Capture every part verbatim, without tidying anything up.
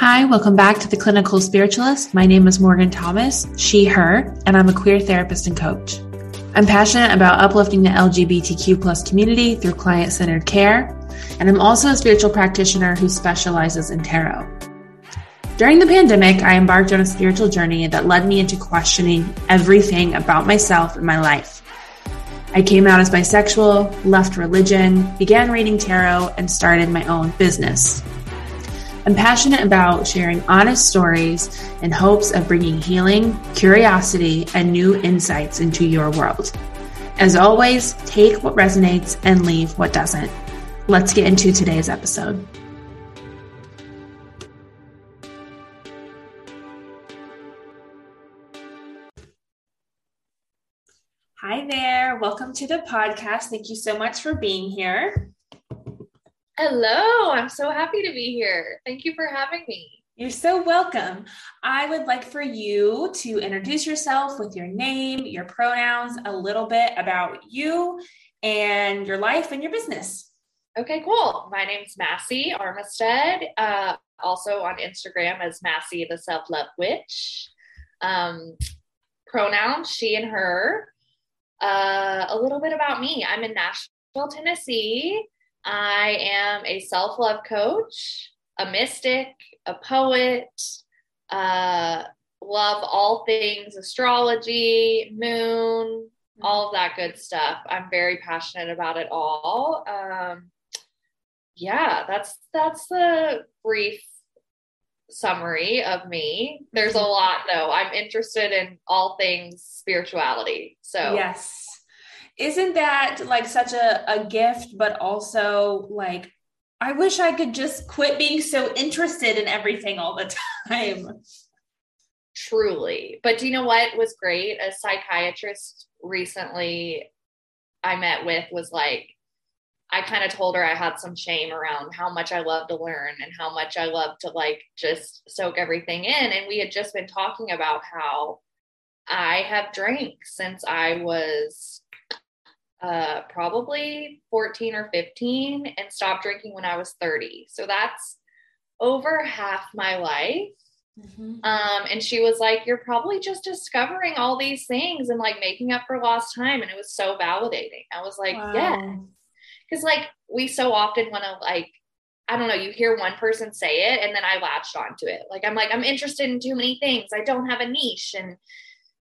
Hi, welcome back to The Clinical Spiritualist. My name is Morgan Thomas, she, her, and I'm a queer therapist and coach. I'm passionate about uplifting the L G B T Q plus community through client-centered care, and I'm also a spiritual practitioner who specializes in tarot. During the pandemic, I embarked on a spiritual journey that led me into questioning everything about myself and my life. I came out as bisexual, left religion, began reading tarot, and started my own business. I'm passionate about sharing honest stories in hopes of bringing healing, curiosity, and new insights into your world. As always, take what resonates and leave what doesn't. Let's get into today's episode. Hi there. Welcome to the podcast. Thank you so much for being here. Hello. I'm so happy to be here. Thank you for having me. You're so welcome. I would like for you to introduce yourself with your name, your pronouns, a little bit about you and your life and your business. Okay, cool. My name's Massey Armistead, uh, also on Instagram as Massey the Self-Love Witch. Um, pronouns, she and her. Uh, a little bit about me. I'm in Nashville, Tennessee. I am a self-love coach, a mystic, a poet, uh, love all things astrology, moon, all of that good stuff. I'm very passionate about it all. Um, yeah, that's, that's the brief summary of me. There's a lot though. I'm interested in all things spirituality. So yes. Isn't that like such a, a gift, but also like, I wish I could just quit being so interested in everything all the time. Truly. But do you know what was great? A psychiatrist recently I met with was like, I kind of told her I had some shame around how much I love to learn and how much I love to like, just soak everything in. And we had just been talking about how I have drank since I was uh, probably fourteen or fifteen and stopped drinking when I was thirty. So that's over half my life. Mm-hmm. Um, and she was like, you're probably just discovering all these things and like making up for lost time. And it was so validating. I was like, wow. Yeah. Cause like we so often want to like, I don't know, you hear one person say it and then I latched onto it. Like, I'm like, I'm interested in too many things. I don't have a niche. And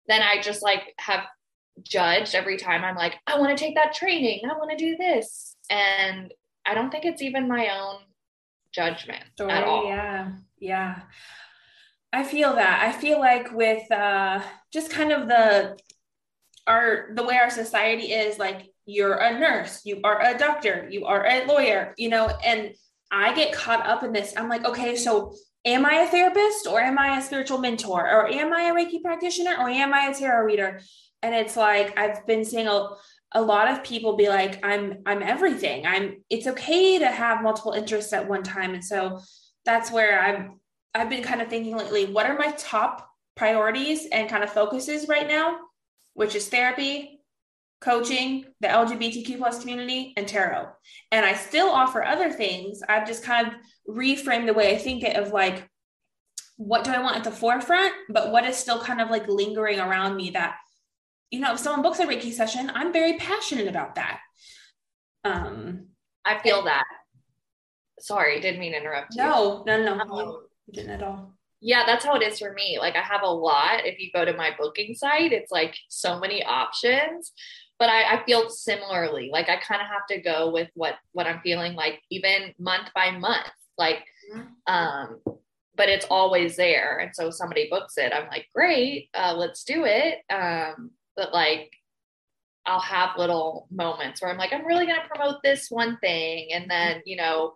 then I just like have judged every time. I'm like, I want to take that training. I want to do this. And I don't think it's even my own judgment Story, at all. Yeah. Yeah. I feel that. I feel like with, uh, just kind of the, our, the way our society is like, you're a nurse, you are a doctor, you are a lawyer, you know, and I get caught up in this. I'm like, okay, so am I a therapist or am I a spiritual mentor or am I a Reiki practitioner or am I a tarot reader? And it's like, I've been seeing a, a lot of people be like, I'm, I'm everything. I'm, it's okay to have multiple interests at one time. And so that's where I'm, I've been kind of thinking lately, what are my top priorities and kind of focuses right now, which is therapy, coaching, the L G B T Q plus community, and tarot. And I still offer other things. I've just kind of reframed the way I think it of like, what do I want at the forefront, but what is still kind of like lingering around me that, you know, if someone books a Reiki session, I'm very passionate about that. Um, I feel and, that. Sorry. Didn't mean to interrupt you. No, no, no, no. Um, you didn't at all. Yeah, that's how it is for me. Like I have a lot. If you go to my booking site, it's like so many options. But I, I feel similarly, like I kind of have to go with what, what I'm feeling like even month by month, like, um, but it's always there. And so somebody books it. I'm like, great, uh, let's do it. Um, but like, I'll have little moments where I'm like, I'm really going to promote this one thing. And then, you know,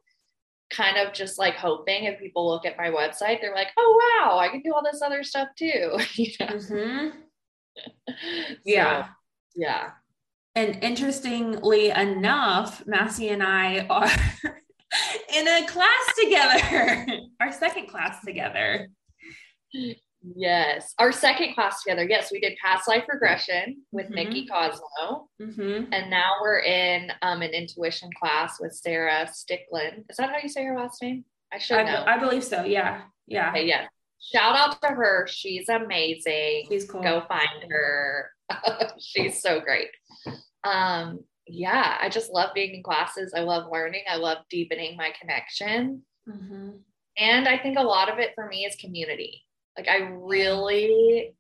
kind of just like hoping if people look at my website, they're like, oh, wow, I can do all this other stuff too. You know? Mm-hmm. so, yeah. Yeah. And interestingly enough, Massey and I are in a class together, our second class together. Yes. Our second class together. Yes. We did past life regression with mm-hmm. Mickey Cosmo. Mm-hmm. And now we're in um, an intuition class with Sarah Stickland. Is that how you say her last name? I should I, know. I believe so. Yeah. Yeah. Okay, yeah. Shout out to her. She's amazing. She's cool. Go find her. She's so great. Um, yeah, I just love being in classes. I love learning. I love deepening my connection. Mm-hmm. And I think a lot of it for me is community. Like I really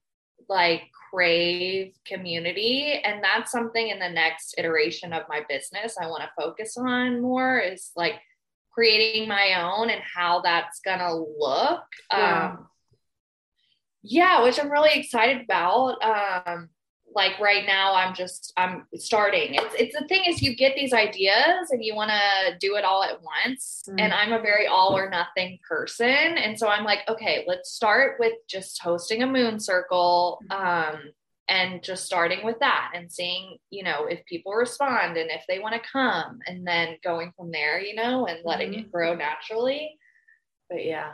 like crave community, and that's something in the next iteration of my business I want to focus on more, is like creating my own and how that's going to look. Yeah. Um, yeah, which I'm really excited about. Um, like right now I'm just, I'm starting. It's, it's the thing is you get these ideas and you want to do it all at once. Mm-hmm. And I'm a very all or nothing person. And so I'm like, okay, let's start with just hosting a moon circle. Um, and just starting with that and seeing, you know, if people respond and if they want to come, and then going from there, you know, and letting mm-hmm. it grow naturally. But yeah.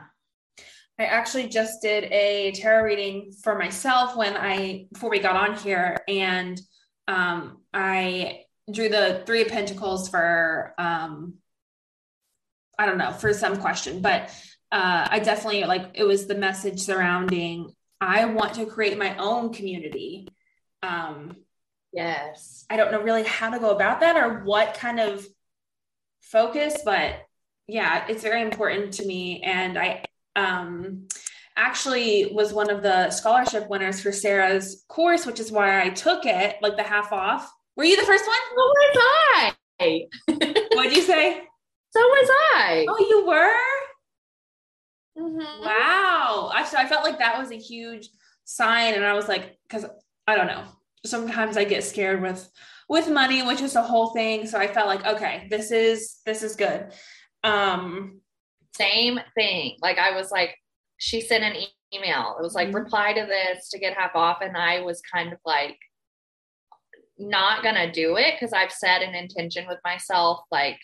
I actually just did a tarot reading for myself when I, before we got on here, and, um, I drew the Three of Pentacles for, um, I don't know, for some question, but, uh, I definitely like, it was the message surrounding, I want to create my own community. Um, yes. I don't know really how to go about that or what kind of focus, but yeah, it's very important to me. And I, um, actually was one of the scholarship winners for Sarah's course, which is why I took it, like the half off. Were you the first one? So was I. What'd you say? So was I. Oh, you were? Mm-hmm. Wow. Actually, I felt like that was a huge sign. And I was like, cause I don't know, sometimes I get scared with, with money, which is a whole thing. So I felt like, okay, this is, this is good. Um, same thing. Like I was like, she sent an e- email. It was like, mm-hmm. reply to this to get half off. And I was kind of like, not gonna do it. Cause I've set an intention with myself, like,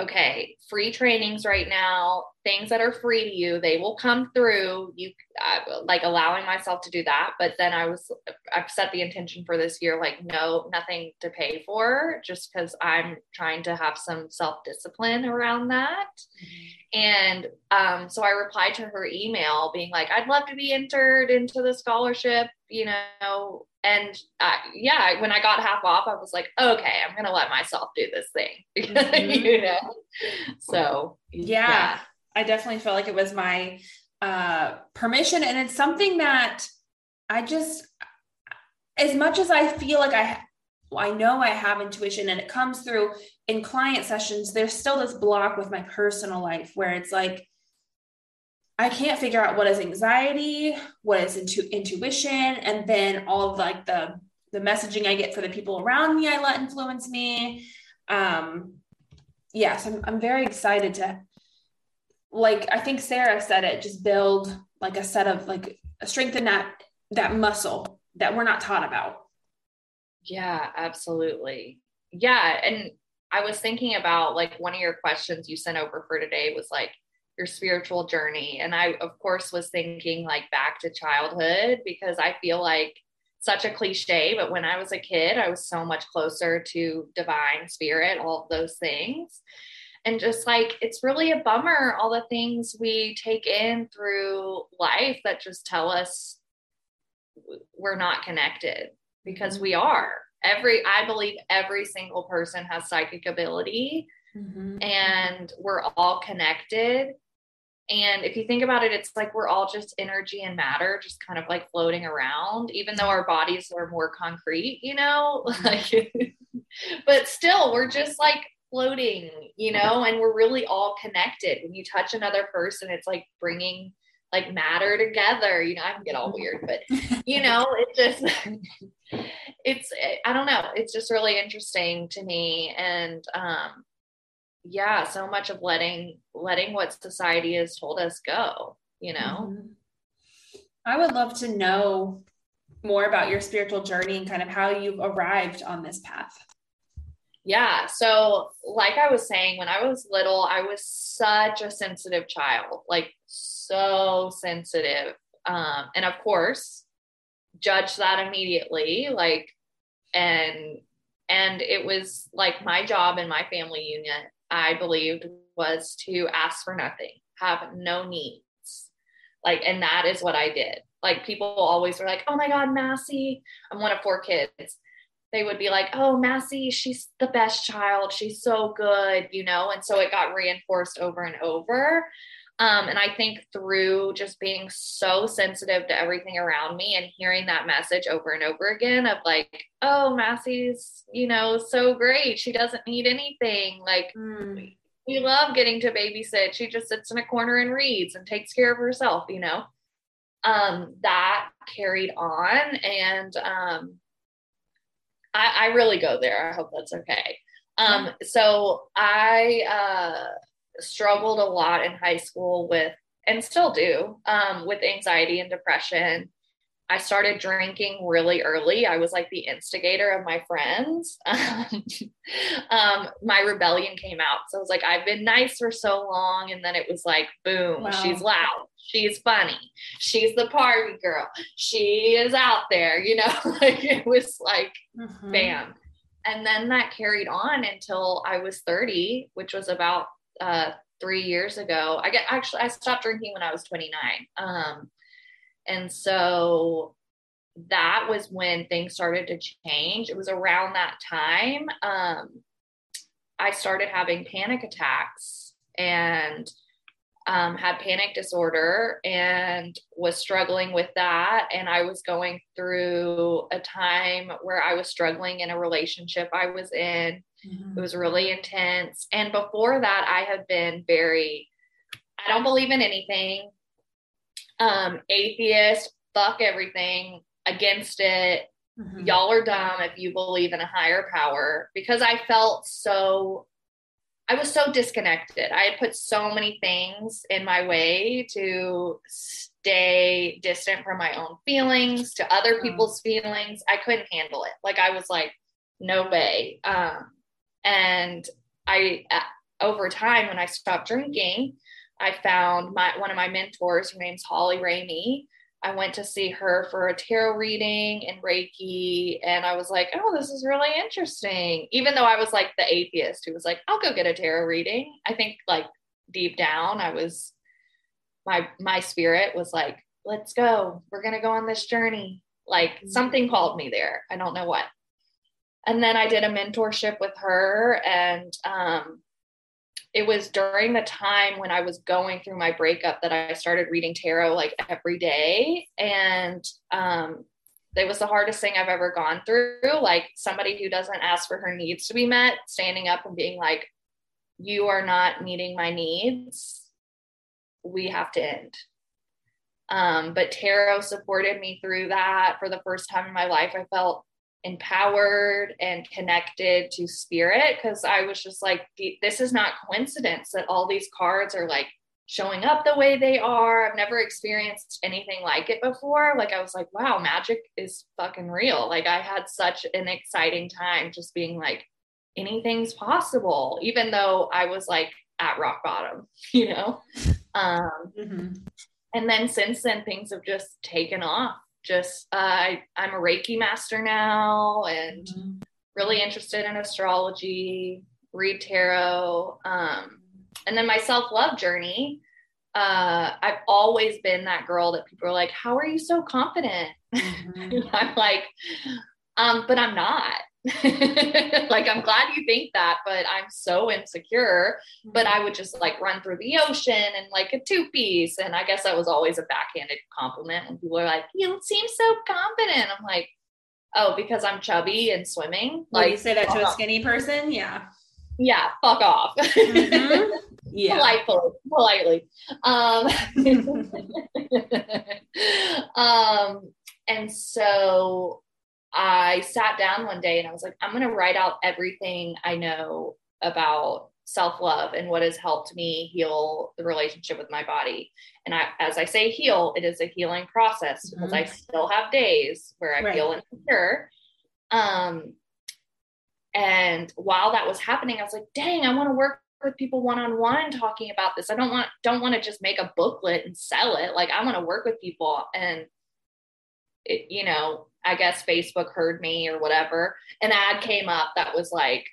okay, free trainings right now, things that are free to you, they will come through. You uh, like allowing myself to do that. But then I was, I've set the intention for this year, like no, nothing to pay for, just because I'm trying to have some self-discipline around that. And, um, so I replied to her email being like, I'd love to be entered into the scholarship, you know? And uh, yeah, when I got half off, I was like, okay, I'm going to let myself do this thing, you know? So yeah, yeah, I definitely felt like it was my uh, permission. And it's something that I just, as much as I feel like I, I know I have intuition and it comes through in client sessions, there's still this block with my personal life where it's like, I can't figure out what is anxiety, what is intu- intuition, and then all of like the, the messaging I get for the people around me, I let influence me. Um, yes, yeah, so I'm, I'm very excited to, like, I think Sarah said it, just build like a set of like strengthen that, that muscle that we're not taught about. Yeah, absolutely. Yeah. And I was thinking about like one of your questions you sent over for today was like, your spiritual journey. And I, of course, was thinking like back to childhood, because I feel like such a cliche, but when I was a kid, I was so much closer to divine spirit, all of those things. And just like, it's really a bummer, all the things we take in through life that just tell us we're not connected, because we are. Every, I believe every single person has psychic ability, mm-hmm. and we're all connected. And if you think about it, it's like we're all just energy and matter, just kind of like floating around, even though our bodies are more concrete, you know, like, but still we're just like floating, you know, and we're really all connected. When you touch another person, it's like bringing like matter together, you know, I can get all weird, but you know, it just, it's, I don't know. It's just really interesting to me. And, um, yeah, so much of letting, letting what society has told us go, you know? Mm-hmm. I would love to know more about your spiritual journey and kind of how you've arrived on this path. Yeah. So like I was saying, when I was little, I was such a sensitive child, like so sensitive. Um, and of course, judge that immediately, like, and, and it was like my job in my family unit I believed was to ask for nothing, have no needs. Like, and that is what I did. Like, people always were like, oh my God, Massey. I'm one of four kids. They would be like, oh, Massey, she's the best child. She's so good, you know? And so it got reinforced over and over. Um, and I think through just being so sensitive to everything around me and hearing that message over and over again of like, oh, Massey's, you know, so great. She doesn't need anything. Like, mm. we love getting to babysit. She just sits in a corner and reads and takes care of herself, you know, um, that carried on. And um, I, I really go there. I hope that's okay. Um, so I uh, struggled a lot in high school with, and still do, um, with anxiety and depression. I started drinking really early. I was like the instigator of my friends. um, my rebellion came out. So I was like, I've been nice for so long. And then it was like, boom, wow. She's loud. She's funny. She's the party girl. She is out there, you know, like it was like, mm-hmm. bam. And then that carried on until I was thirty, which was about uh, three years ago. I get actually, I stopped drinking when I was twenty-nine. Um, And so that was when things started to change. It was around that time. Um, I started having panic attacks and um, had panic disorder and was struggling with that. And I was going through a time where I was struggling in a relationship I was in. Mm-hmm. It was really intense. And before that, I had been very, I don't believe in anything. Um, atheist, fuck everything, against it. Mm-hmm. Y'all are dumb if you believe in a higher power, because I felt so, I was so disconnected. I had put so many things in my way to stay distant from my own feelings, to other people's feelings. I couldn't handle it. Like, I was like, no way. Um, and I, uh, over time, when I stopped drinking, I found my, one of my mentors, her name's Holly Ramey. I went to see her for a tarot reading and Reiki. And I was like, oh, this is really interesting. Even though I was like the atheist who was like, I'll go get a tarot reading. I think like deep down, I was, my, my spirit was like, let's go, we're going to go on this journey. Like, something called me there. I don't know what. And then I did a mentorship with her, and, um, it was during the time when I was going through my breakup that I started reading tarot like every day. And, um, it was the hardest thing I've ever gone through. Like, somebody who doesn't ask for her needs to be met, standing up and being like, you are not meeting my needs. We have to end. Um, but tarot supported me through that. For the first time in my life, I felt empowered and connected to spirit, because I was just like, this is not coincidence that all these cards are like showing up the way they are. I've never experienced anything like it before. Like, I was like, wow, magic is fucking real. Like, I had such an exciting time just being like, anything's possible, even though I was like at rock bottom, you know? Um, mm-hmm. And then since then, things have just taken off. Just, uh, I, I'm a Reiki master now, and mm-hmm. really interested in astrology, read tarot. Um, and then my self-love journey, uh, I've always been that girl that people are like, how are you so confident? Mm-hmm. I'm like, um, but I'm not. Like, I'm glad you think that, but I'm so insecure. Mm-hmm. But I would just like run through the ocean and like a two-piece, and I guess that was always a backhanded compliment when people are like, you don't seem so confident. I'm like, oh, because I'm chubby and swimming. Like, well, you say that to a skinny person? Yeah. Yeah, fuck off. Mm-hmm. Yeah. Politely, politely. Um, um, and so I sat down one day and I was like, I'm going to write out everything I know about self-love and what has helped me heal the relationship with my body. And I, as I say, heal, it is a healing process, because mm-hmm. I still have days where I right. feel insecure. Um, and while that was happening, I was like, dang, I want to work with people one-on-one talking about this. I don't want, don't want to just make a booklet and sell it. Like, I want to work with people. And it, you know, I guess Facebook heard me or whatever. An ad came up that was like,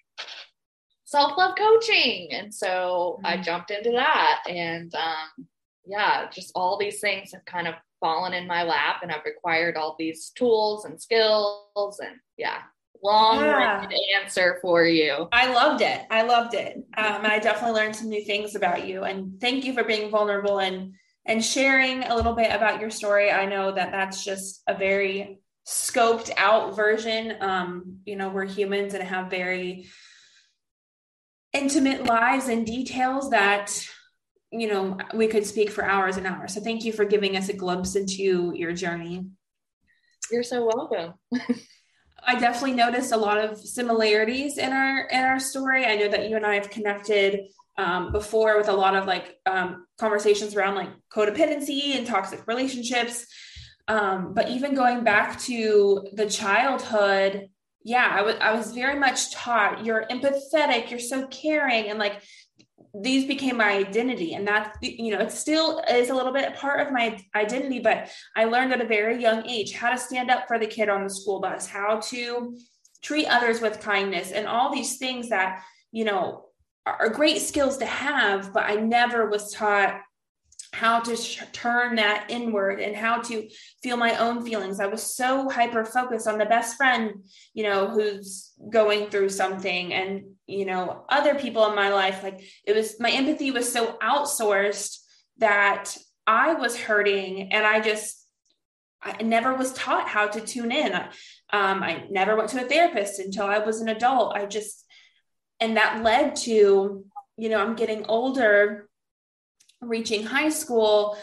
self-love coaching. And so mm-hmm. I jumped into that, and um, yeah, just all these things have kind of fallen in my lap, and I've required all these tools and skills, and yeah. Long yeah. answer for you. I loved it. I loved it. Um, and I definitely learned some new things about you, and thank you for being vulnerable and, and sharing a little bit about your story. I know that that's just a very scoped out version. Um, you know, we're humans and have very intimate lives and details that, you know, we could speak for hours and hours. So thank you for giving us a glimpse into your journey. You're so welcome. I definitely noticed a lot of similarities in our, in our story. I know that you and I have connected um, before with a lot of like um, conversations around like codependency and toxic relationships. Um, but even going back to the childhood, yeah, I was, I was very much taught you're empathetic, you're so caring. And like, these became my identity, and that, you know, it still is a little bit a part of my identity, but I learned at a very young age how to stand up for the kid on the school bus, how to treat others with kindness, and all these things that, you know, are great skills to have, but I never was taught how to sh- turn that inward and how to feel my own feelings. I was so hyper-focused on the best friend, you know, who's going through something, and, you know, other people in my life, like it was, my empathy was so outsourced that I was hurting, and I just, I never was taught how to tune in. Um, I never went to a therapist until I was an adult. I just, and that led to, you know, I'm getting older, reaching high school,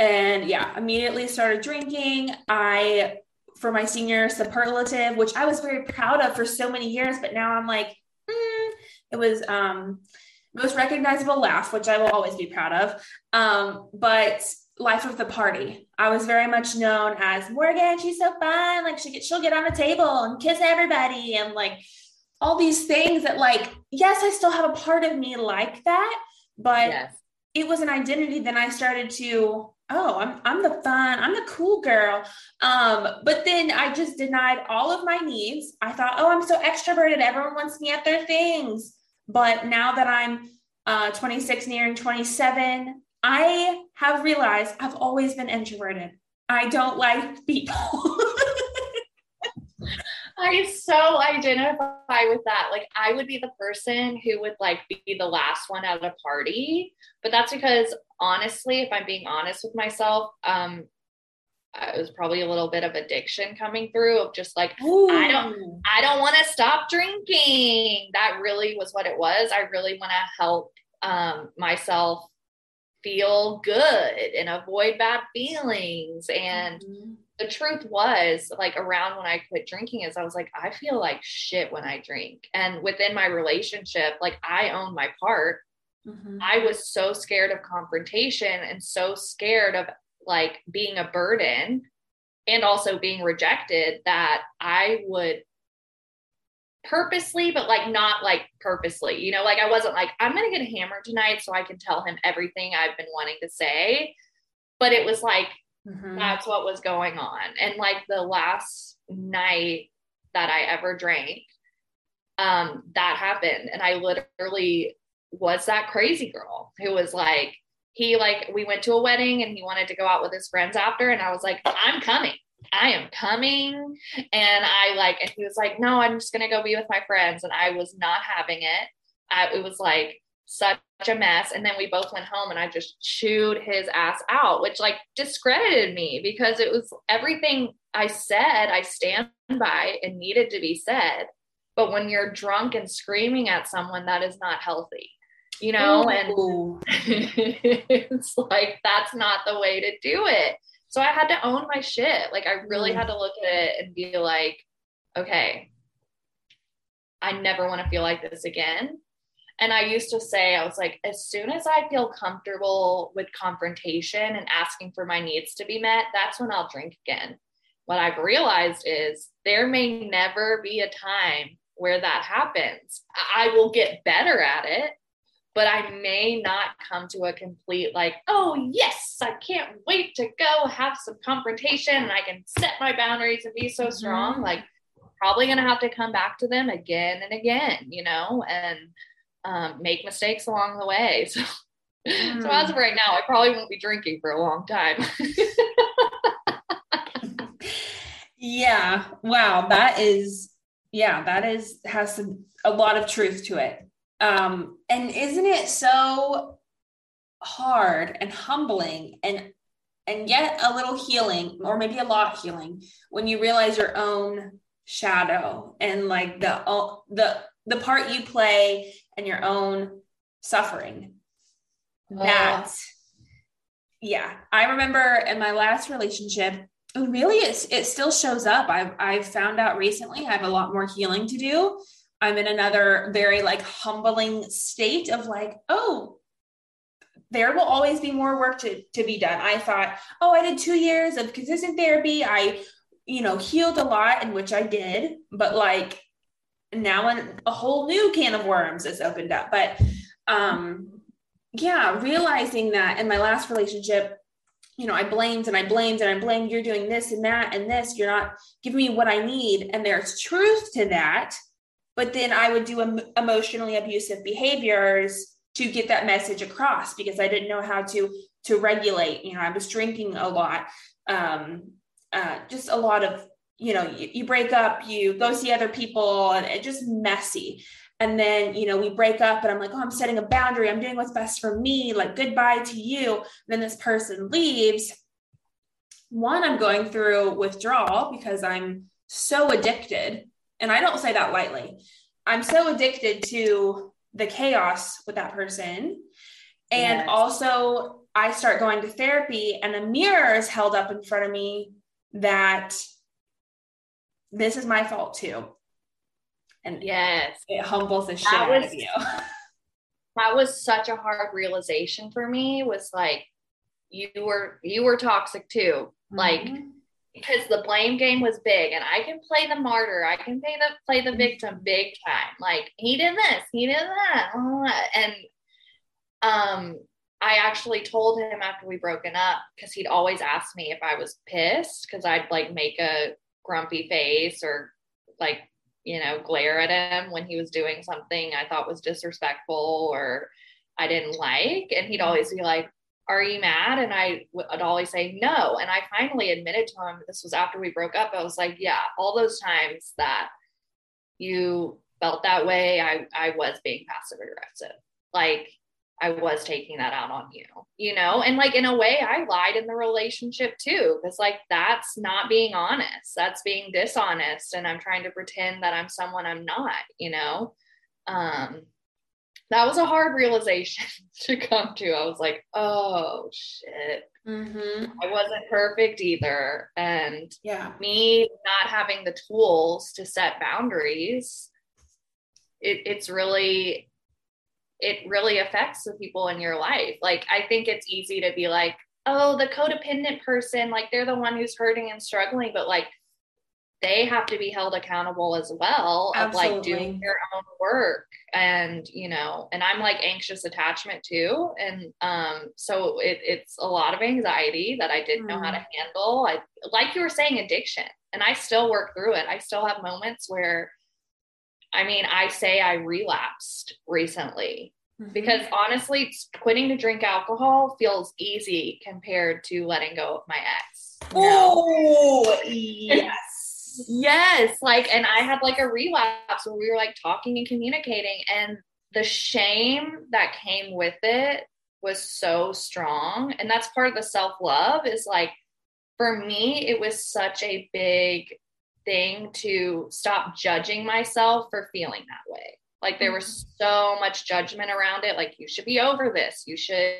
and yeah, immediately started drinking. I, for my senior superlative, which I was very proud of for so many years, but now I'm like, mm, it was, um, most recognizable laugh, which I will always be proud of. Um, but life of the party, I was very much known as Morgan. She's so fun. Like she get, she'll get on the table and kiss everybody. And like all these things that like, yes, I still have a part of me like that, but yes. It was an identity. Then I started to, oh, I'm, I'm the fun, I'm the cool girl. Um, but then I just denied all of my needs. I thought, oh, I'm so extroverted. Everyone wants me at their things. But now that I'm uh, twenty-six, nearing twenty-seven, I have realized I've always been introverted. I don't like people. I so identify with that. Like I would be the person who would like be the last one at a party, but that's because honestly, if I'm being honest with myself, um, it was probably a little bit of addiction coming through of just like, Ooh. I don't, I don't want to stop drinking. That really was what it was. I really want to help, um, myself feel good and avoid bad feelings. And mm-hmm. the truth was like around when I quit drinking is I was like, I feel like shit when I drink. And within my relationship, like I own my part. Mm-hmm. I was so scared of confrontation and so scared of like being a burden and also being rejected that I would purposely, but like not like purposely, you know, like I wasn't like, I'm going to get hammered tonight so I can tell him everything I've been wanting to say. But it was like, mm-hmm. that's what was going on. And like the last night that I ever drank, um, that happened. And I literally was that crazy girl who was like, he like, we went to a wedding and he wanted to go out with his friends after. And I was like, I'm coming, I am coming. And I like, and he was like, no, I'm just going to go be with my friends. And I was not having it. I, it was like such a mess. And then we both went home and I just chewed his ass out, which like discredited me because it was everything I said, I stand by and needed to be said. But when you're drunk and screaming at someone, that is not healthy, you know, Ooh. And it's like, that's not the way to do it. So I had to own my shit. Like I really mm. had to look at it and be like, okay, I never want to feel like this again. And I used to say, I was like, as soon as I feel comfortable with confrontation and asking for my needs to be met, that's when I'll drink again. What I've realized is there may never be a time where that happens. I will get better at it, but I may not come to a complete like, oh yes, I can't wait to go have some confrontation and I can set my boundaries and be so strong. Mm-hmm. Like probably going to have to come back to them again and again, you know, and um, make mistakes along the way. So, mm. so as of right now, I probably won't be drinking for a long time. Yeah. Wow. That is, yeah, that is, has some, a lot of truth to it. Um, and isn't it so hard and humbling and, and yet a little healing, or maybe a lot healing, when you realize your own shadow and like the, the, the part you play and your own suffering. Oh. That, yeah. I remember in my last relationship, really it's, it still shows up. I've, I've found out recently I have a lot more healing to do. I'm in another very like humbling state of like, oh, there will always be more work to, to be done. I thought, oh, I did two years of consistent therapy. I, you know, healed a lot, in which I did, but like now an, a whole new can of worms is opened up. But, um, yeah, realizing that in my last relationship, you know, I blamed and I blamed and I blamed, you're doing this and that and this, you're not giving me what I need. And there's truth to that. But then I would do em- emotionally abusive behaviors to get that message across, because I didn't know how to, to regulate. You know, I was drinking a lot, um, uh, just a lot of, you know, you, you break up, you go see other people, and it's just messy. And then, you know, we break up and I'm like, oh, I'm setting a boundary. I'm doing what's best for me. Like, goodbye to you. And then this person leaves. One, I'm going through withdrawal because I'm so addicted. And I don't say that lightly. I'm so addicted to the chaos with that person. And yes. also I start going to therapy, and a mirror is held up in front of me that this is my fault too. And yes, it humbles the shit that was, out of you. That was such a hard realization for me, was like, you were, you were toxic too. Mm-hmm. Like, because the blame game was big, and I can play the martyr. I can play the, play the victim big time. Like, he did this, he did that. And, um, I actually told him after we broken up, cause he'd always ask me if I was pissed, cause I'd like make a grumpy face or like, you know, glare at him when he was doing something I thought was disrespectful or I didn't like. And he'd always be like, are you mad? And I would always say no. And I finally admitted to him, this was after we broke up, I was like, yeah, all those times that you felt that way, I, I was being passive aggressive. Like, I was taking that out on you, you know? And like, in a way, I lied in the relationship too. Cause like, that's not being honest. That's being dishonest. And I'm trying to pretend that I'm someone I'm not, you know? Um, That was a hard realization to come to. I was like, oh shit. Mm-hmm. I wasn't perfect either. And yeah. me not having the tools to set boundaries, it, it's really, it really affects the people in your life. Like, I think it's easy to be like, oh, the codependent person, like they're the one who's hurting and struggling, but like, they have to be held accountable as well. Absolutely. Of like doing their own work. And, you know, and I'm like anxious attachment too. And, um, so it, it's a lot of anxiety that I didn't mm. know how to handle. I, like you were saying, addiction, and I still work through it. I still have moments where, I mean, I say I relapsed recently mm-hmm. because honestly, quitting to drink alcohol feels easy compared to letting go of my ex. Oh, yes. Yes. Like, and I had like a relapse where we were like talking and communicating, and the shame that came with it was so strong. And that's part of the self-love, is like, for me, it was such a big thing to stop judging myself for feeling that way. Like, there was so much judgment around it. Like, you should be over this. You should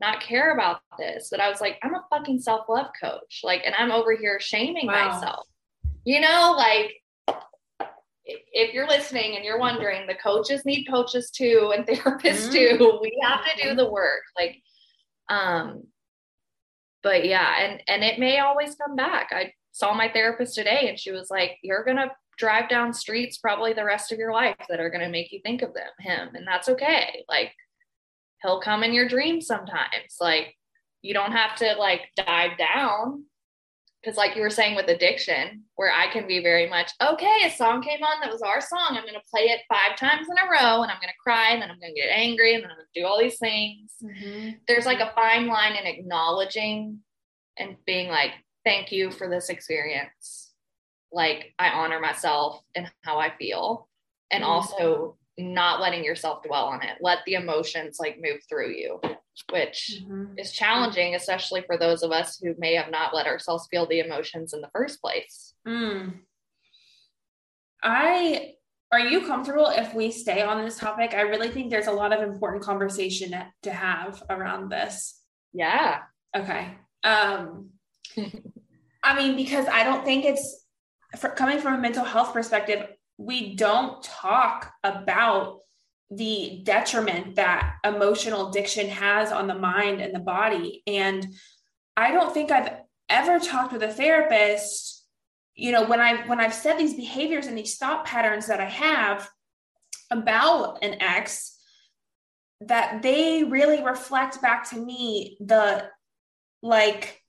not care about this. But I was like, I'm a fucking self-love coach. Like, and I'm over here shaming wow. myself. You know, like, if you're listening and you're wondering, the coaches need coaches too, and therapists mm-hmm. too. We have to do the work. Like, um, but yeah, and, and it may always come back. I saw my therapist today, and she was like, you're going to drive down streets probably the rest of your life that are going to make you think of them, him. And that's okay. Like, he'll come in your dreams sometimes. Like, you don't have to like dive down Because like you were saying with addiction, where I can be very much, okay, a song came on that was our song. I'm going to play it five times in a row and I'm going to cry and then I'm going to get angry and then I'm going to do all these things. Mm-hmm. There's like a fine line in acknowledging and being like, thank you for this experience. Like I honor myself and how I feel. And mm-hmm. also not letting yourself dwell on it. Let the emotions like move through you, which mm-hmm. is challenging, especially for those of us who may have not let ourselves feel the emotions in the first place. Mm. I, are you comfortable if we stay on this topic? I really think there's a lot of important conversation to have around this. Yeah. Okay. Um, I mean, because I don't think it's for, coming from a mental health perspective, we don't talk about the detriment that emotional addiction has on the mind and the body. And I don't think I've ever talked with a therapist, you know, when I, when I've said these behaviors and these thought patterns that I have about an ex, that they really reflect back to me the, like,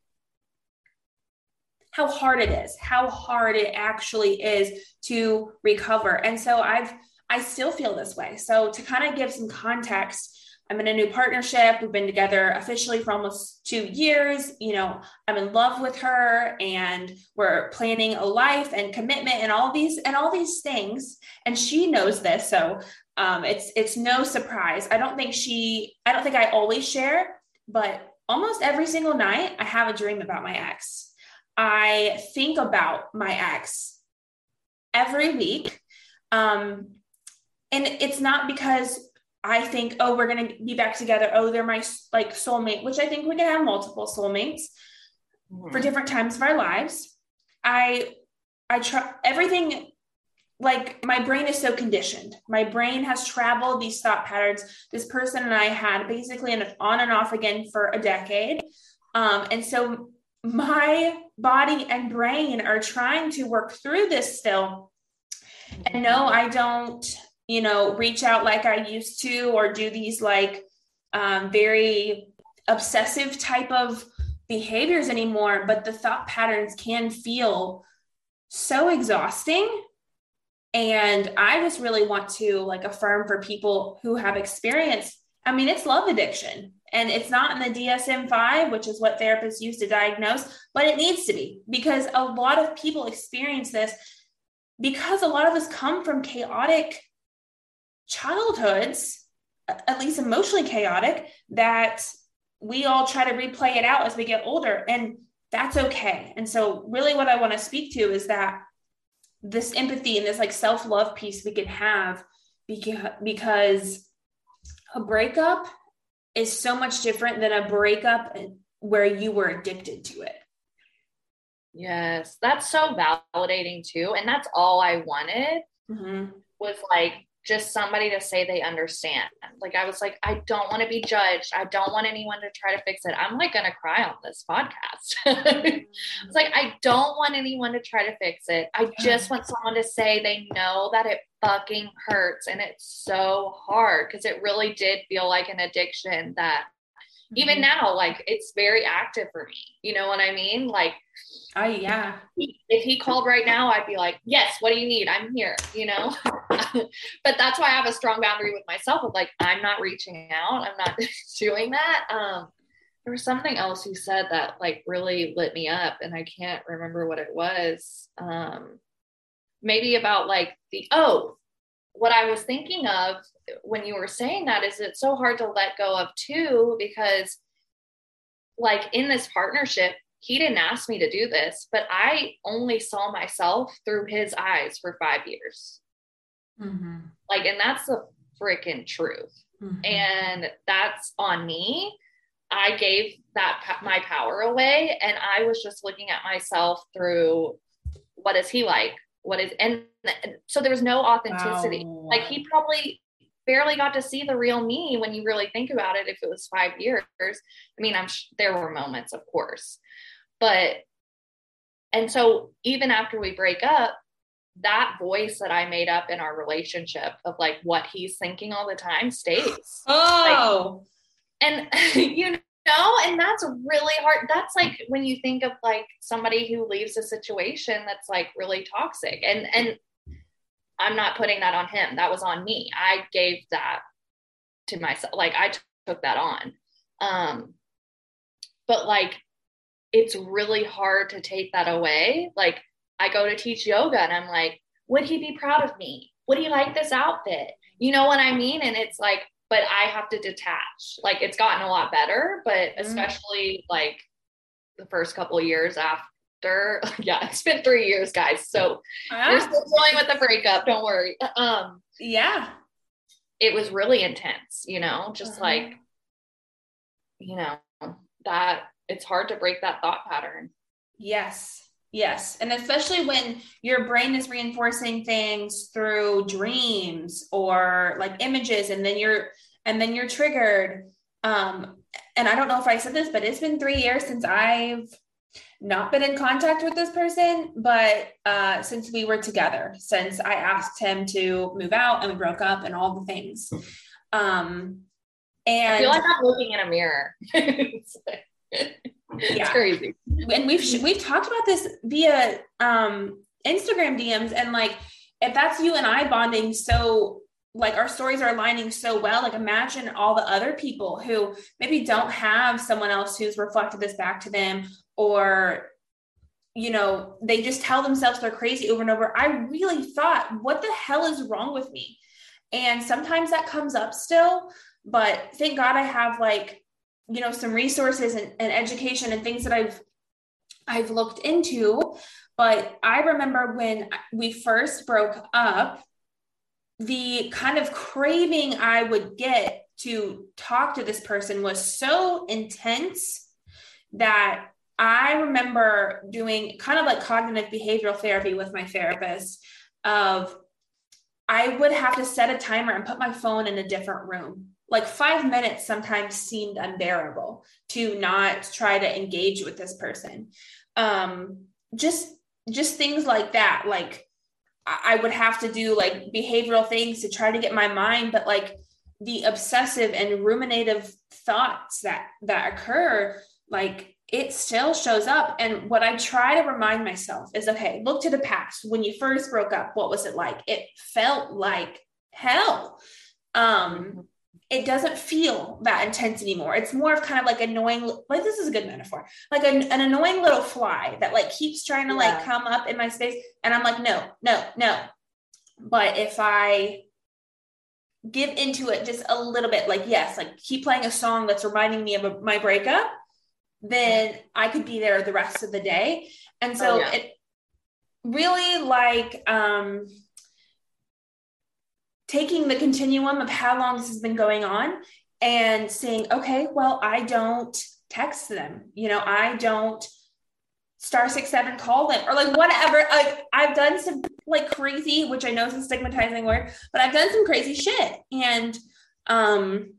how hard it is, how hard it actually is to recover. And so I've, I still feel this way. So to kind of give some context, I'm in a new partnership. We've been together officially for almost two years. You know, I'm in love with her and we're planning a life and commitment and all these, and all these things. And she knows this. So um, it's, it's no surprise. I don't think she, I don't think I always share, but almost every single night I have a dream about my ex. I think about my ex every week. Um, And it's not because I think, oh, we're going to be back together. Oh, they're my like soulmate, which I think we can have multiple soulmates mm-hmm. for different times of our lives. I, I try everything. Like my brain is so conditioned. My brain has traveled these thought patterns. This person and I had basically an on and off again for a decade. Um, and so my body and brain are trying to work through this still. And no, I don't, you know, reach out like I used to, or do these like, um, very obsessive type of behaviors anymore, but the thought patterns can feel so exhausting. And I just really want to like affirm for people who have experienced, I mean, it's love addiction and it's not in the D S M five, which is what therapists use to diagnose, but it needs to be because a lot of people experience this because a lot of us come from chaotic childhoods, at least emotionally chaotic, that we all try to replay it out as we get older, and that's okay. And so really what I want to speak to is that this empathy and this like self-love piece we can have, because a breakup is so much different than a breakup where you were addicted to it. Yes. That's so validating too. And that's all I wanted mm-hmm. was like, just somebody to say they understand. Like, I was like, I don't want to be judged. I don't want anyone to try to fix it. I'm like going to cry on this podcast. It's like, I don't want anyone to try to fix it. I just want someone to say they know that it fucking hurts. And it's so hard because it really did feel like an addiction that mm-hmm. even now, like it's very active for me. You know what I mean? Like, oh yeah. If he called right now, I'd be like, yes, what do you need? I'm here, you know? But that's why I have a strong boundary with myself of like, I'm not reaching out. I'm not doing that. Um, there was something else you said that like really lit me up and I can't remember what it was. Um, maybe about like the, oh, what I was thinking of when you were saying that is it's so hard to let go of too, because like in this partnership, he didn't ask me to do this, but I only saw myself through his eyes for five years. Mm-hmm. Like, and that's the freaking truth. Mm-hmm. And that's on me. I gave that my power away. And I was just looking at myself through what is he like? What is, and, and so there was no authenticity. Wow. Like he probably barely got to see the real me when you really think about it. If it was five years, I mean, I'm sh- there were moments, of course, but, and so even after we break up, that voice that I made up in our relationship of like what he's thinking all the time stays. Oh, like, and you know, and that's really hard. That's like when you think of like somebody who leaves a situation that's like really toxic, and, and I'm not putting that on him. That was on me. I gave that to myself. Like I t- took that on. Um, but like, it's really hard to take that away. Like I go to teach yoga and I'm like, would he be proud of me? Would he like this outfit? You know what I mean? And it's like, but I have to detach. Like it's gotten a lot better, but especially mm. like the first couple of years after, yeah, it's been three years, guys. So ah. we're still dealing with the breakup. Don't worry. Um, yeah. It was really intense, you know, just uh-huh. like, you know, that it's hard to break that thought pattern. Yes. Yes. And especially when your brain is reinforcing things through dreams or like images, and then you're, and then you're triggered. Um, and I don't know if I said this, but it's been three years since I've not been in contact with this person, but, uh, since we were together, since I asked him to move out and we broke up and all the things. Um, and I feel like I'm looking in a mirror. It's yeah. crazy. And we've, we've talked about this via, um, Instagram D Ms, and like, if that's you and I bonding, so like our stories are aligning so well, like imagine all the other people who maybe don't have someone else who's reflected this back to them, or, you know, they just tell themselves they're crazy over and over. I really thought, what the hell is wrong with me? And sometimes that comes up still, but thank God I have like, you know, some resources and, and education and things that I've, I've looked into. But I remember when we first broke up, the kind of craving I would get to talk to this person was so intense that I remember doing kind of like cognitive behavioral therapy with my therapist of, I would have to set a timer and put my phone in a different room. Like five minutes sometimes seemed unbearable to not try to engage with this person. Um, just, just things like that. Like I would have to do like behavioral things to try to get my mind, but like the obsessive and ruminative thoughts that, that occur, like it still shows up. And what I try to remind myself is, okay, look to the past. When you first broke up, what was it like? It felt like hell. Um, It doesn't feel that intense anymore. It's more of kind of like annoying, like this is a good metaphor, like an, an annoying little fly that like keeps trying to yeah. like come up in my space. And I'm like, no, no, no. But if I give into it just a little bit, like, yes, like keep playing a song that's reminding me of a, my breakup, then I could be there the rest of the day. And so oh, yeah. it really like, um, taking the continuum of how long this has been going on and saying, okay, well, I don't text them. You know, I don't star six, seven, call them or like whatever. Like I've done some like crazy, which I know is a stigmatizing word, but I've done some crazy shit. And, um,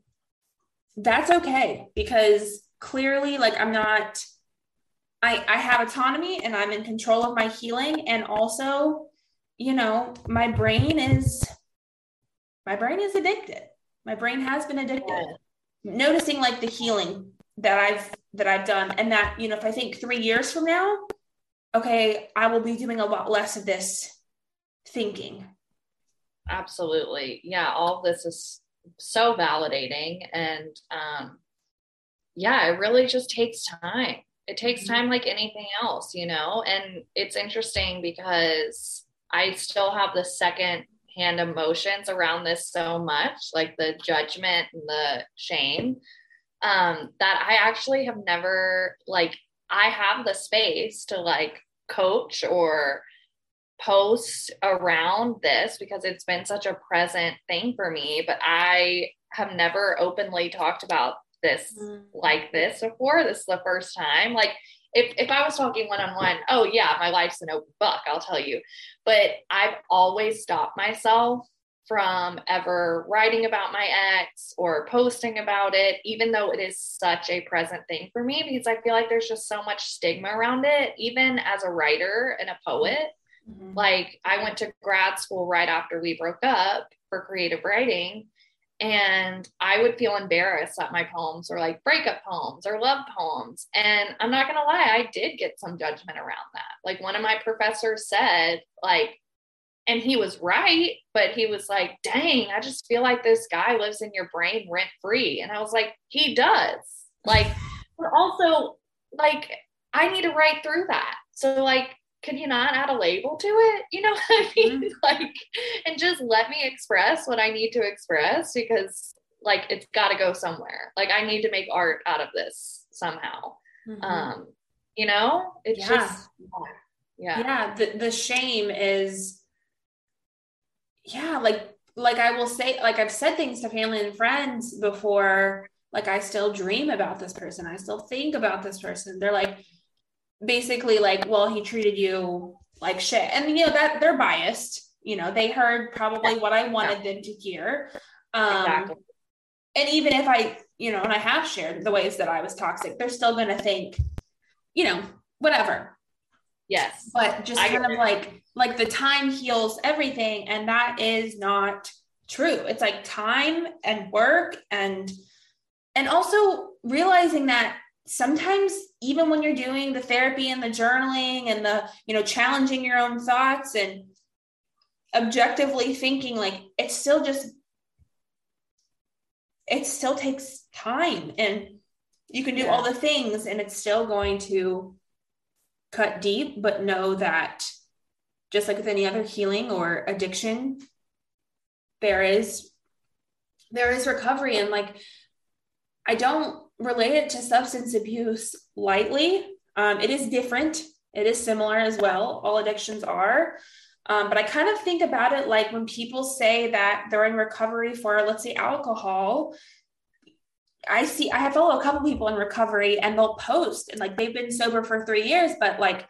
that's okay because clearly like I'm not, I, I have autonomy and I'm in control of my healing. And also, you know, my brain is, My brain is addicted. My brain has been addicted. Noticing like the healing that I've, that I've done. And that, you know, if I think three years from now, okay, I will be doing a lot less of this thinking. Absolutely. Yeah. All this is so validating. And, um, yeah, it really just takes time. It takes time like anything else, you know, and it's interesting because I still have the second and emotions around this so much, like the judgment and the shame, um, that I actually have never, like, I have the space to like coach or post around this because it's been such a present thing for me, but I have never openly talked about this mm. like this before. This is the first time, like If if I was talking one-on-one, oh yeah, my life's an open book, I'll tell you. But I've always stopped myself from ever writing about my ex or posting about it, even though it is such a present thing for me, because I feel like there's just so much stigma around it, even as a writer and a poet. Mm-hmm. Like I went to grad school right after we broke up for creative writing. And I would feel embarrassed at my poems, or like breakup poems or love poems. And I'm not going to lie, I did get some judgment around that. Like one of my professors said, like, and he was right, but he was like, dang, I just feel like this guy lives in your brain rent free. And I was like, he does. Like, but also like, I need to write through that. So like, can you not add a label to it? You know what I mean? Mm-hmm. Like, and just let me express what I need to express, because like, it's got to go somewhere. Like I need to make art out of this somehow. Mm-hmm. Um, you know, it's yeah. just, yeah. Yeah. The, the shame is, yeah. Like, like I will say, like I've said things to family and friends before, like I still dream about this person. I still think about this person. They're like, basically like, well, he treated you like shit. And you know, that they're biased, you know, they heard probably what I wanted yeah. them to hear. Um, exactly. And even if I, you know, and I have shared the ways that I was toxic, they're still going to think, you know, whatever. Yes. But just I kind agree. of like, like the time heals everything. And that is not true. It's like time and work and, and also realizing that sometimes even when you're doing the therapy and the journaling and the, you know, challenging your own thoughts and objectively thinking, like, it's still just, it still takes time, and you can do yeah. all the things and it's still going to cut deep, but know that just like with any other healing or addiction, there is, there is recovery. And like, I don't relate it to substance abuse lightly. Um, it is different. It is similar as well. All addictions are. Um, but I kind of think about it like when people say that they're in recovery for, let's say, alcohol. I see, I follow a couple people in recovery and they'll post and like they've been sober for three years, but like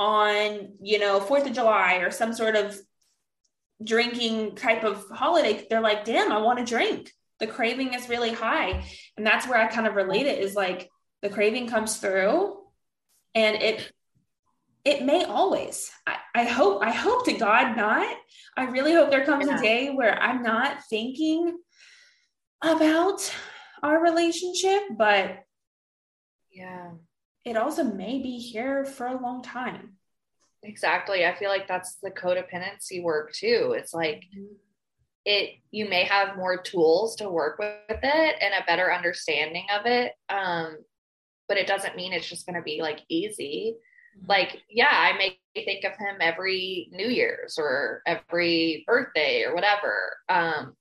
on, you know, fourth of July or some sort of drinking type of holiday, they're like, damn, I want to drink. The craving is really high. And that's where I kind of relate it, is like the craving comes through and it, it may always, I, I hope, I hope to God not, I really hope there comes yeah. a day where I'm not thinking about our relationship, but yeah, it also may be here for a long time. Exactly. I feel like that's the codependency work too. It's like, mm-hmm. It, you may have more tools to work with it and a better understanding of it. Um, but it doesn't mean it's just going to be like easy. Like, yeah, I may think of him every New Year's or every birthday or whatever. Um,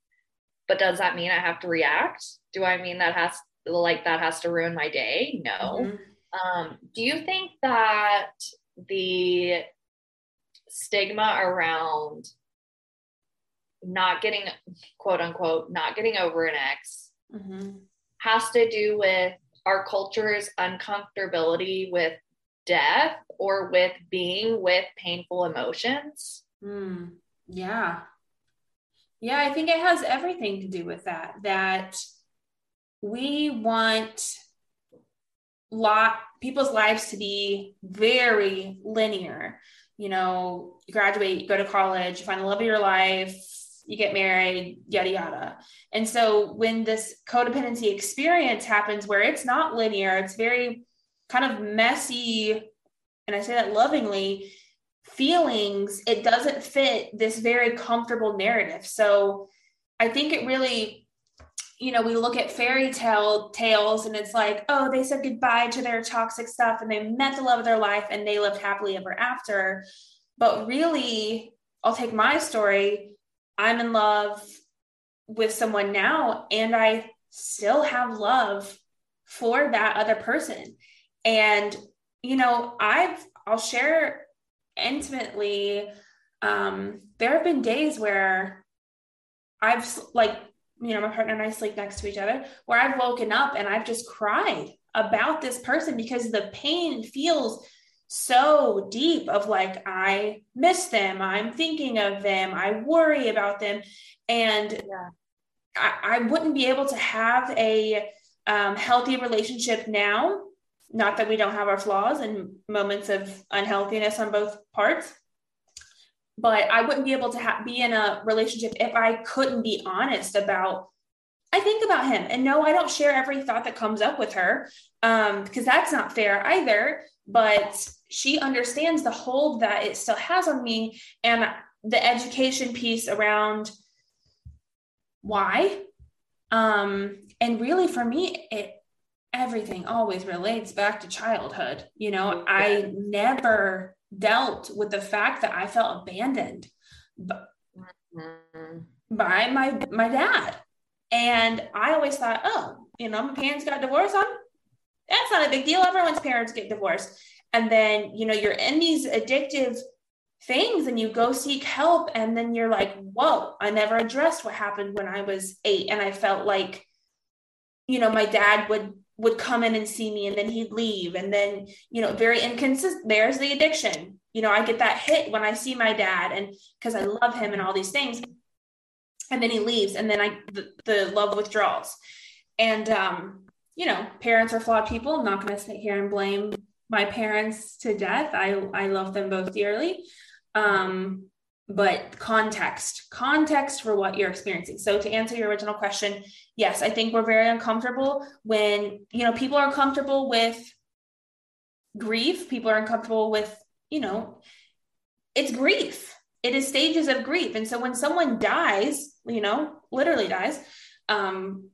but does that mean I have to react? Do I mean that has like, that has to ruin my day? No. Mm-hmm. Um, do you think that the stigma around not getting, quote unquote, not getting over an ex mm-hmm. has to do with our culture's uncomfortability with death or with being with painful emotions? Mm, yeah. Yeah. I think it has everything to do with that, that we want lot people's lives to be very linear. You know, you graduate, you go to college, you find the love of your life, you get married, yada, yada. And so when this codependency experience happens where it's not linear, it's very kind of messy, and I say that lovingly, feelings, it doesn't fit this very comfortable narrative. So I think it really, you know, we look at fairy tale tales and it's like, oh, they said goodbye to their toxic stuff and they met the love of their life and they lived happily ever after. But really, I'll take my story. I'm in love with someone now and I still have love for that other person. And, you know, I've, I'll share intimately. Um, there have been days where I've like, you know, my partner and I sleep next to each other, where I've woken up and I've just cried about this person because the pain feels so deep of like, I miss them. I'm thinking of them. I worry about them. And yeah. I, I wouldn't be able to have a um, healthy relationship now. Not that we don't have our flaws and moments of unhealthiness on both parts, but I wouldn't be able to ha- be in a relationship if I couldn't be honest about I think about him. And no, I don't share every thought that comes up with her, um, because that's not fair either. But she understands the hold that it still has on me, and the education piece around why. Um, and really for me, it, everything always relates back to childhood. You know, I never dealt with the fact that I felt abandoned by my, my dad. And I always thought, oh, you know, my parents got divorced. I'm, that's not a big deal. Everyone's parents get divorced. And then, you know, you're in these addictive things and you go seek help. And then you're like, whoa, I never addressed what happened when I was eight. And I felt like, you know, my dad would, would come in and see me and then he'd leave. And then, you know, very inconsistent. There's the addiction. You know, I get that hit when I see my dad, and because I love him and all these things. And then he leaves. And then I, the, the love withdrawals. And, um, you know, parents are flawed people. I'm not going to sit here and blame my parents to death. I, I love them both dearly. Um, but context, context for what you're experiencing. So to answer your original question, yes, I think we're very uncomfortable when, you know, people are comfortable with grief. People are uncomfortable with, you know, it's grief. It is stages of grief. And so when someone dies, you know, literally dies, um,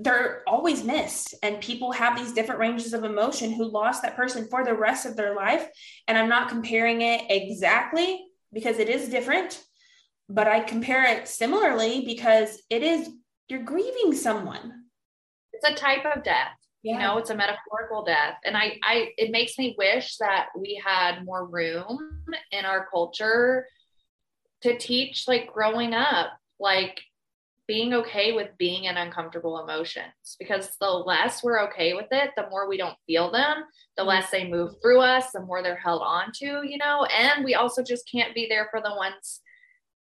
they're always missed, and people have these different ranges of emotion who lost that person for the rest of their life. And I'm not comparing it exactly because it is different, but I compare it similarly because it is, you're grieving someone. It's a type of death, yeah. You know, it's a metaphorical death. And I, I, it makes me wish that we had more room in our culture to teach, like growing up, like being okay with being in uncomfortable emotions, because the less we're okay with it, the more we don't feel them, the less they move through us, the more they're held on to, you know, and we also just can't be there for the ones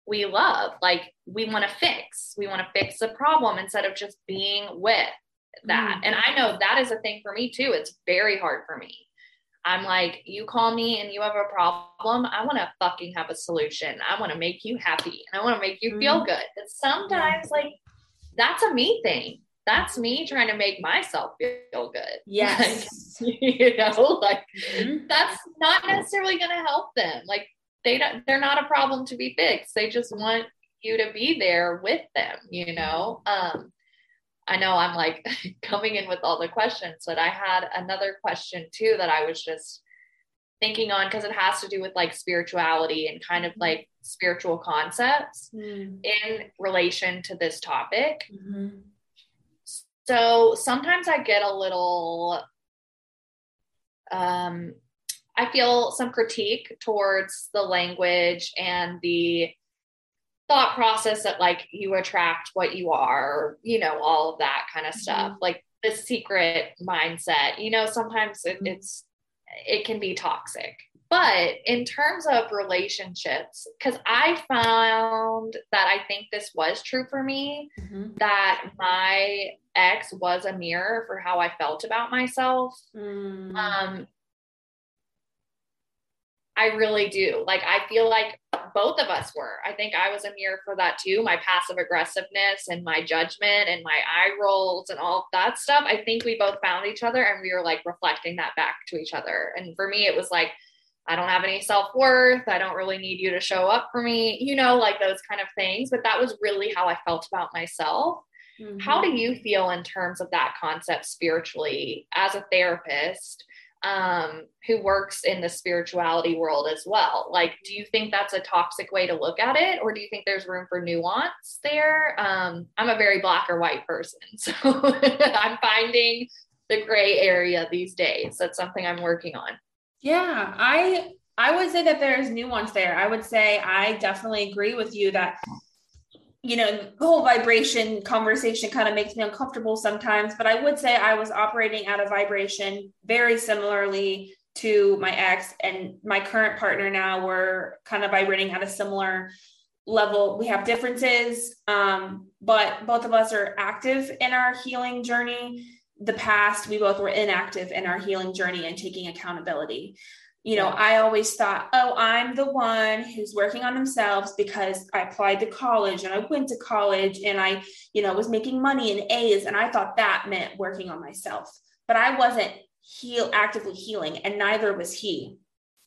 we love. Like we want to fix, we want to fix the problem instead of just being with that. Mm. And I know that is a thing for me too. It's very hard for me. I'm like, you call me and you have a problem. I want to fucking have a solution. I want to make you happy and I want to make you feel good. And sometimes yeah. like that's a me thing. That's me trying to make myself feel good. Yes. Like, you know, like mm-hmm. that's not necessarily going to help them. Like they don't, they're not a problem to be fixed. They just want you to be there with them, you know? Um, I know I'm like coming in with all the questions, but I had another question too, that I was just thinking on, cause it has to do with like spirituality and kind of like spiritual concepts mm. in relation to this topic. Mm-hmm. So sometimes I get a little, um, I feel some critique towards the language and the thought process that like you attract what you are, you know, all of that kind of stuff, mm-hmm. like the secret mindset, you know, sometimes it, it's, it can be toxic, but in terms of relationships, cause I found that I think this was true for me, mm-hmm. that my ex was a mirror for how I felt about myself. Mm. Um, I really do. Like, I feel like both of us were, I think I was a mirror for that too. My passive aggressiveness and my judgment and my eye rolls and all that stuff. I think we both found each other and we were like reflecting that back to each other. And for me, it was like, I don't have any self-worth. I don't really need you to show up for me, you know, like those kind of things. But that was really how I felt about myself. Mm-hmm. How do you feel in terms of that concept spiritually as a therapist? um, who works in the spirituality world as well. Like, do you think that's a toxic way to look at it? Or do you think there's room for nuance there? Um, I'm a very black or white person. So I'm finding the gray area these days. That's something I'm working on. Yeah. I, I would say that there is nuance there. I would say, I definitely agree with you that, you know, the whole vibration conversation kind of makes me uncomfortable sometimes, but I would say I was operating out of vibration very similarly to my ex and my current partner. Now we're kind of vibrating at a similar level. We have differences, um, but both of us are active in our healing journey. The past, we both were inactive in our healing journey and taking accountability. You know, I always thought, oh, I'm the one who's working on themselves because I applied to college and I went to college and I, you know, was making money and A's. And I thought that meant working on myself, but I wasn't heal actively healing, and neither was he.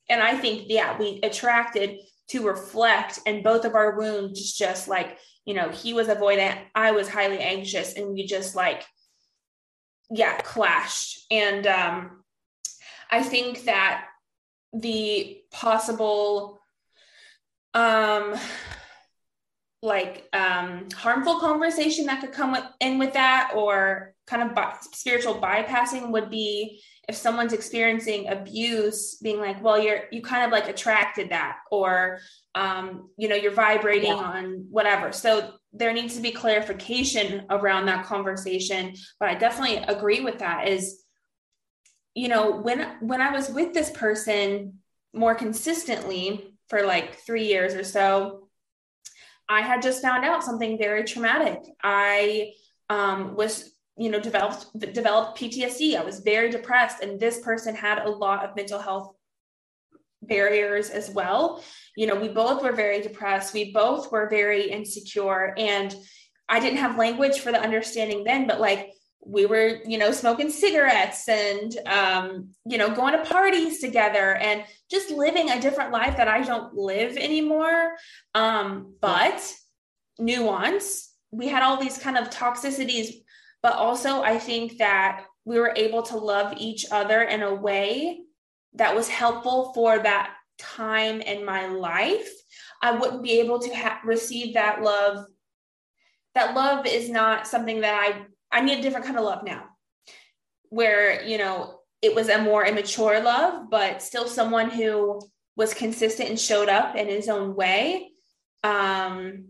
And I think, yeah, we attracted to reflect, and both of our wounds, just like, you know, he was avoidant, I was highly anxious, and we just like, yeah, clashed. And um, I think that the possible, um, like, um, harmful conversation that could come with, in with that, or kind of bi- spiritual bypassing, would be if someone's experiencing abuse, being like, well, you're, you kind of like attracted that, or, um, you know, you're vibrating yeah. on whatever. So there needs to be clarification around that conversation, but I definitely agree with that is, you know, when, when I was with this person more consistently for like three years or so, I had just found out something very traumatic. I, um, was, you know, developed, developed P T S D. I was very depressed. And this person had a lot of mental health barriers as well. You know, we both were very depressed. We both were very insecure, and I didn't have language for the understanding then, but like we were, you know, smoking cigarettes and, um, you know, going to parties together and just living a different life that I don't live anymore. Um, but nuance, we had all these kind of toxicities. But also I think that we were able to love each other in a way that was helpful for that time in my life. I wouldn't be able to ha- receive that love. That love is not something that I, I need a different kind of love now, where, you know, it was a more immature love, but still someone who was consistent and showed up in his own way. Um,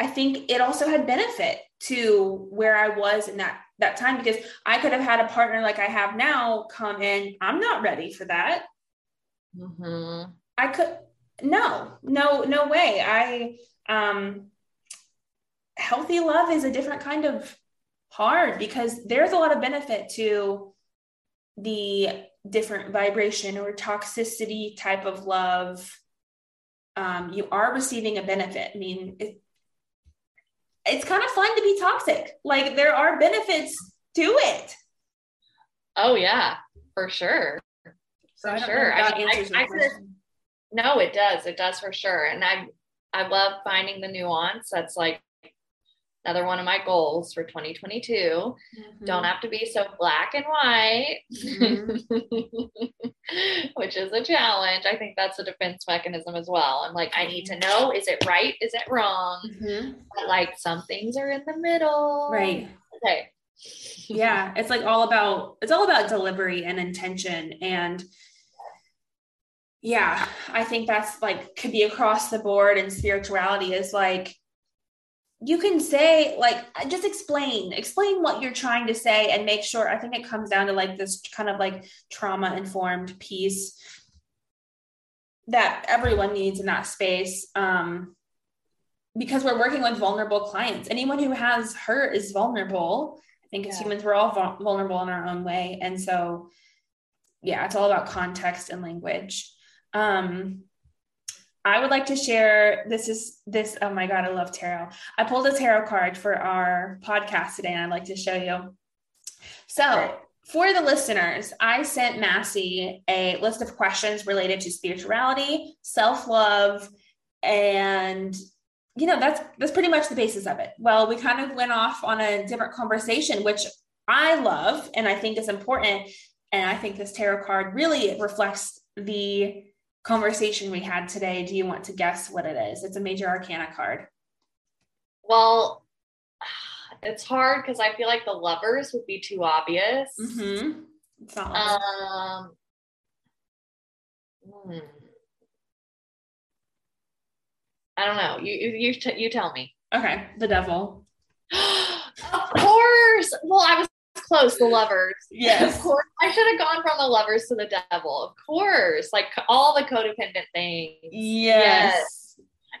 I think it also had benefit to where I was in that, that time, because I could have had a partner like I have now come in. I'm not ready for that. Mm-hmm. I could, no, no, no way. I, um, healthy love is a different kind of hard, because there's a lot of benefit to the different vibration or toxicity type of love. Um, you are receiving a benefit. I mean, it, it's kind of fun to be toxic. Like there are benefits to it. Oh yeah, for sure. So for sure. I mean, I, I could, no, it does. It does for sure. And I, I love finding the nuance. That's like another one of my goals for twenty twenty-two. Mm-hmm. Don't have to be so black and white, mm-hmm. which is a challenge. I think that's a defense mechanism as well. I'm like, I need to know, is it right? Is it wrong? Mm-hmm. But like some things are in the middle. Right. Okay. Yeah. It's like all about, it's all about delivery and intention. And yeah, I think that's like, could be across the board in spirituality, is like, you can say like, just explain, explain what you're trying to say, and make sure, I think it comes down to like this kind of like trauma informed piece that everyone needs in that space. Um, because we're working with vulnerable clients. Anyone who has hurt is vulnerable. I think yeah. as humans, we're all vul- vulnerable in our own way. And so, yeah, it's all about context and language. Um, I would like to share, this is this, oh my God, I love tarot. I pulled a tarot card for our podcast today, and I'd like to show you. So for the listeners, I sent Massey a list of questions related to spirituality, self-love, and you know, that's, that's pretty much the basis of it. Well, we kind of went off on a different conversation, which I love, and I think is important. And I think this tarot card really reflects the conversation we had today. Do you want to guess what it is? It's a major arcana card. Well, it's hard because I feel like the lovers would be too obvious. Mm-hmm. It's not obvious. Um, hmm. I don't know. You you you, t- you tell me. Okay, the devil. Of course. Well, I was close. The lovers. Yes. Of course. I should have gone from the lovers to the devil. Of course. Like all the codependent things. Yes. Yes.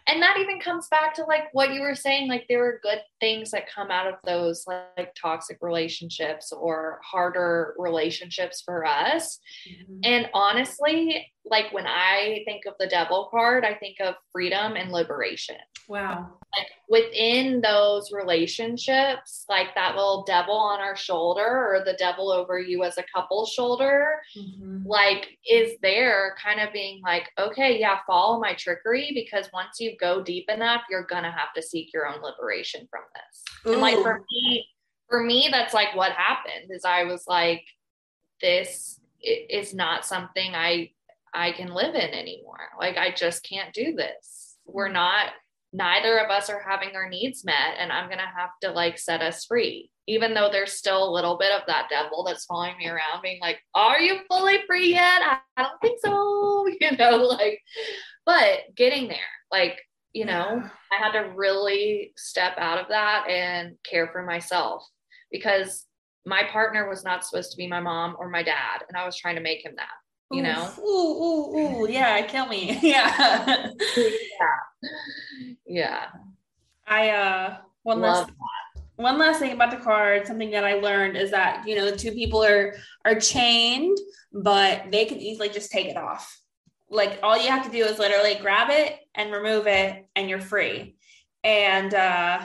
And that even comes back to like what you were saying, like there are good things that come out of those like, like toxic relationships or harder relationships for us. Mm-hmm. And honestly, like when I think of the devil card, I think of freedom and liberation. Wow. Like within those relationships, like that little devil on our shoulder or the devil over you as a couple's shoulder, mm-hmm. like is there kind of being like, okay, yeah, follow my trickery, because once you go deep enough, you're going to have to seek your own liberation from this. Ooh. And like for me, for me, that's like what happened is I was like, this is not something I, I can live in anymore. Like, I just can't do this. We're not, neither of us are having our needs met, and I'm going to have to like set us free, even though there's still a little bit of that devil that's following me around being like, are you fully free yet? I, I don't think so. You know, like, but getting there, like, you know, yeah. I had to really step out of that and care for myself, because my partner was not supposed to be my mom or my dad. And I was trying to make him that. You know, ooh, ooh, ooh, yeah, kill me, yeah, yeah, yeah. I uh, one last one last thing about the card. Something that I learned is that, you know, the two people are are chained, but they can easily just take it off. Like all you have to do is literally grab it and remove it, and you're free. And uh,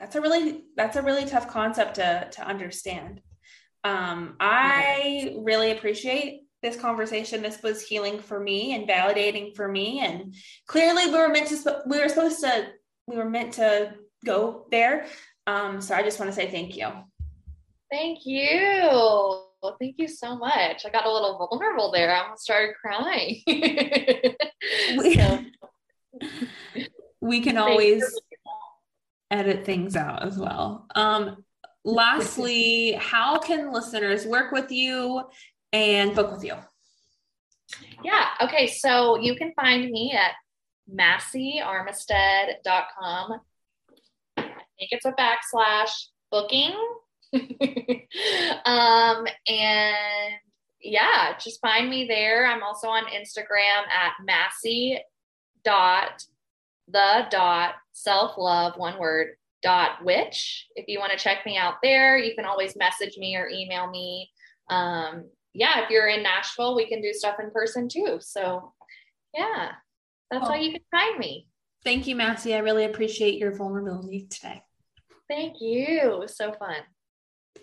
that's a really that's a really tough concept to to understand. Um, I really appreciate this conversation. This was healing for me and validating for me. And clearly we were meant to, we were supposed to, we were meant to go there. Um, so I just want to say, thank you. Thank you. Well, thank you so much. I got a little vulnerable there. I almost started crying. we, we can always edit things out as well. Um, lastly, how can listeners work with you and book with you? Yeah. Okay. So you can find me at massey armistead dot com. I think it's a backslash booking. um, and yeah, just find me there. I'm also on Instagram at massey dot the dot self-love, one word, dot witch. If you want to check me out there, you can always message me or email me. Um, yeah, if you're in Nashville, we can do stuff in person too. So yeah, that's oh. how you can find me. Thank you, Massey. I really appreciate your vulnerability today. Thank you. It was so fun.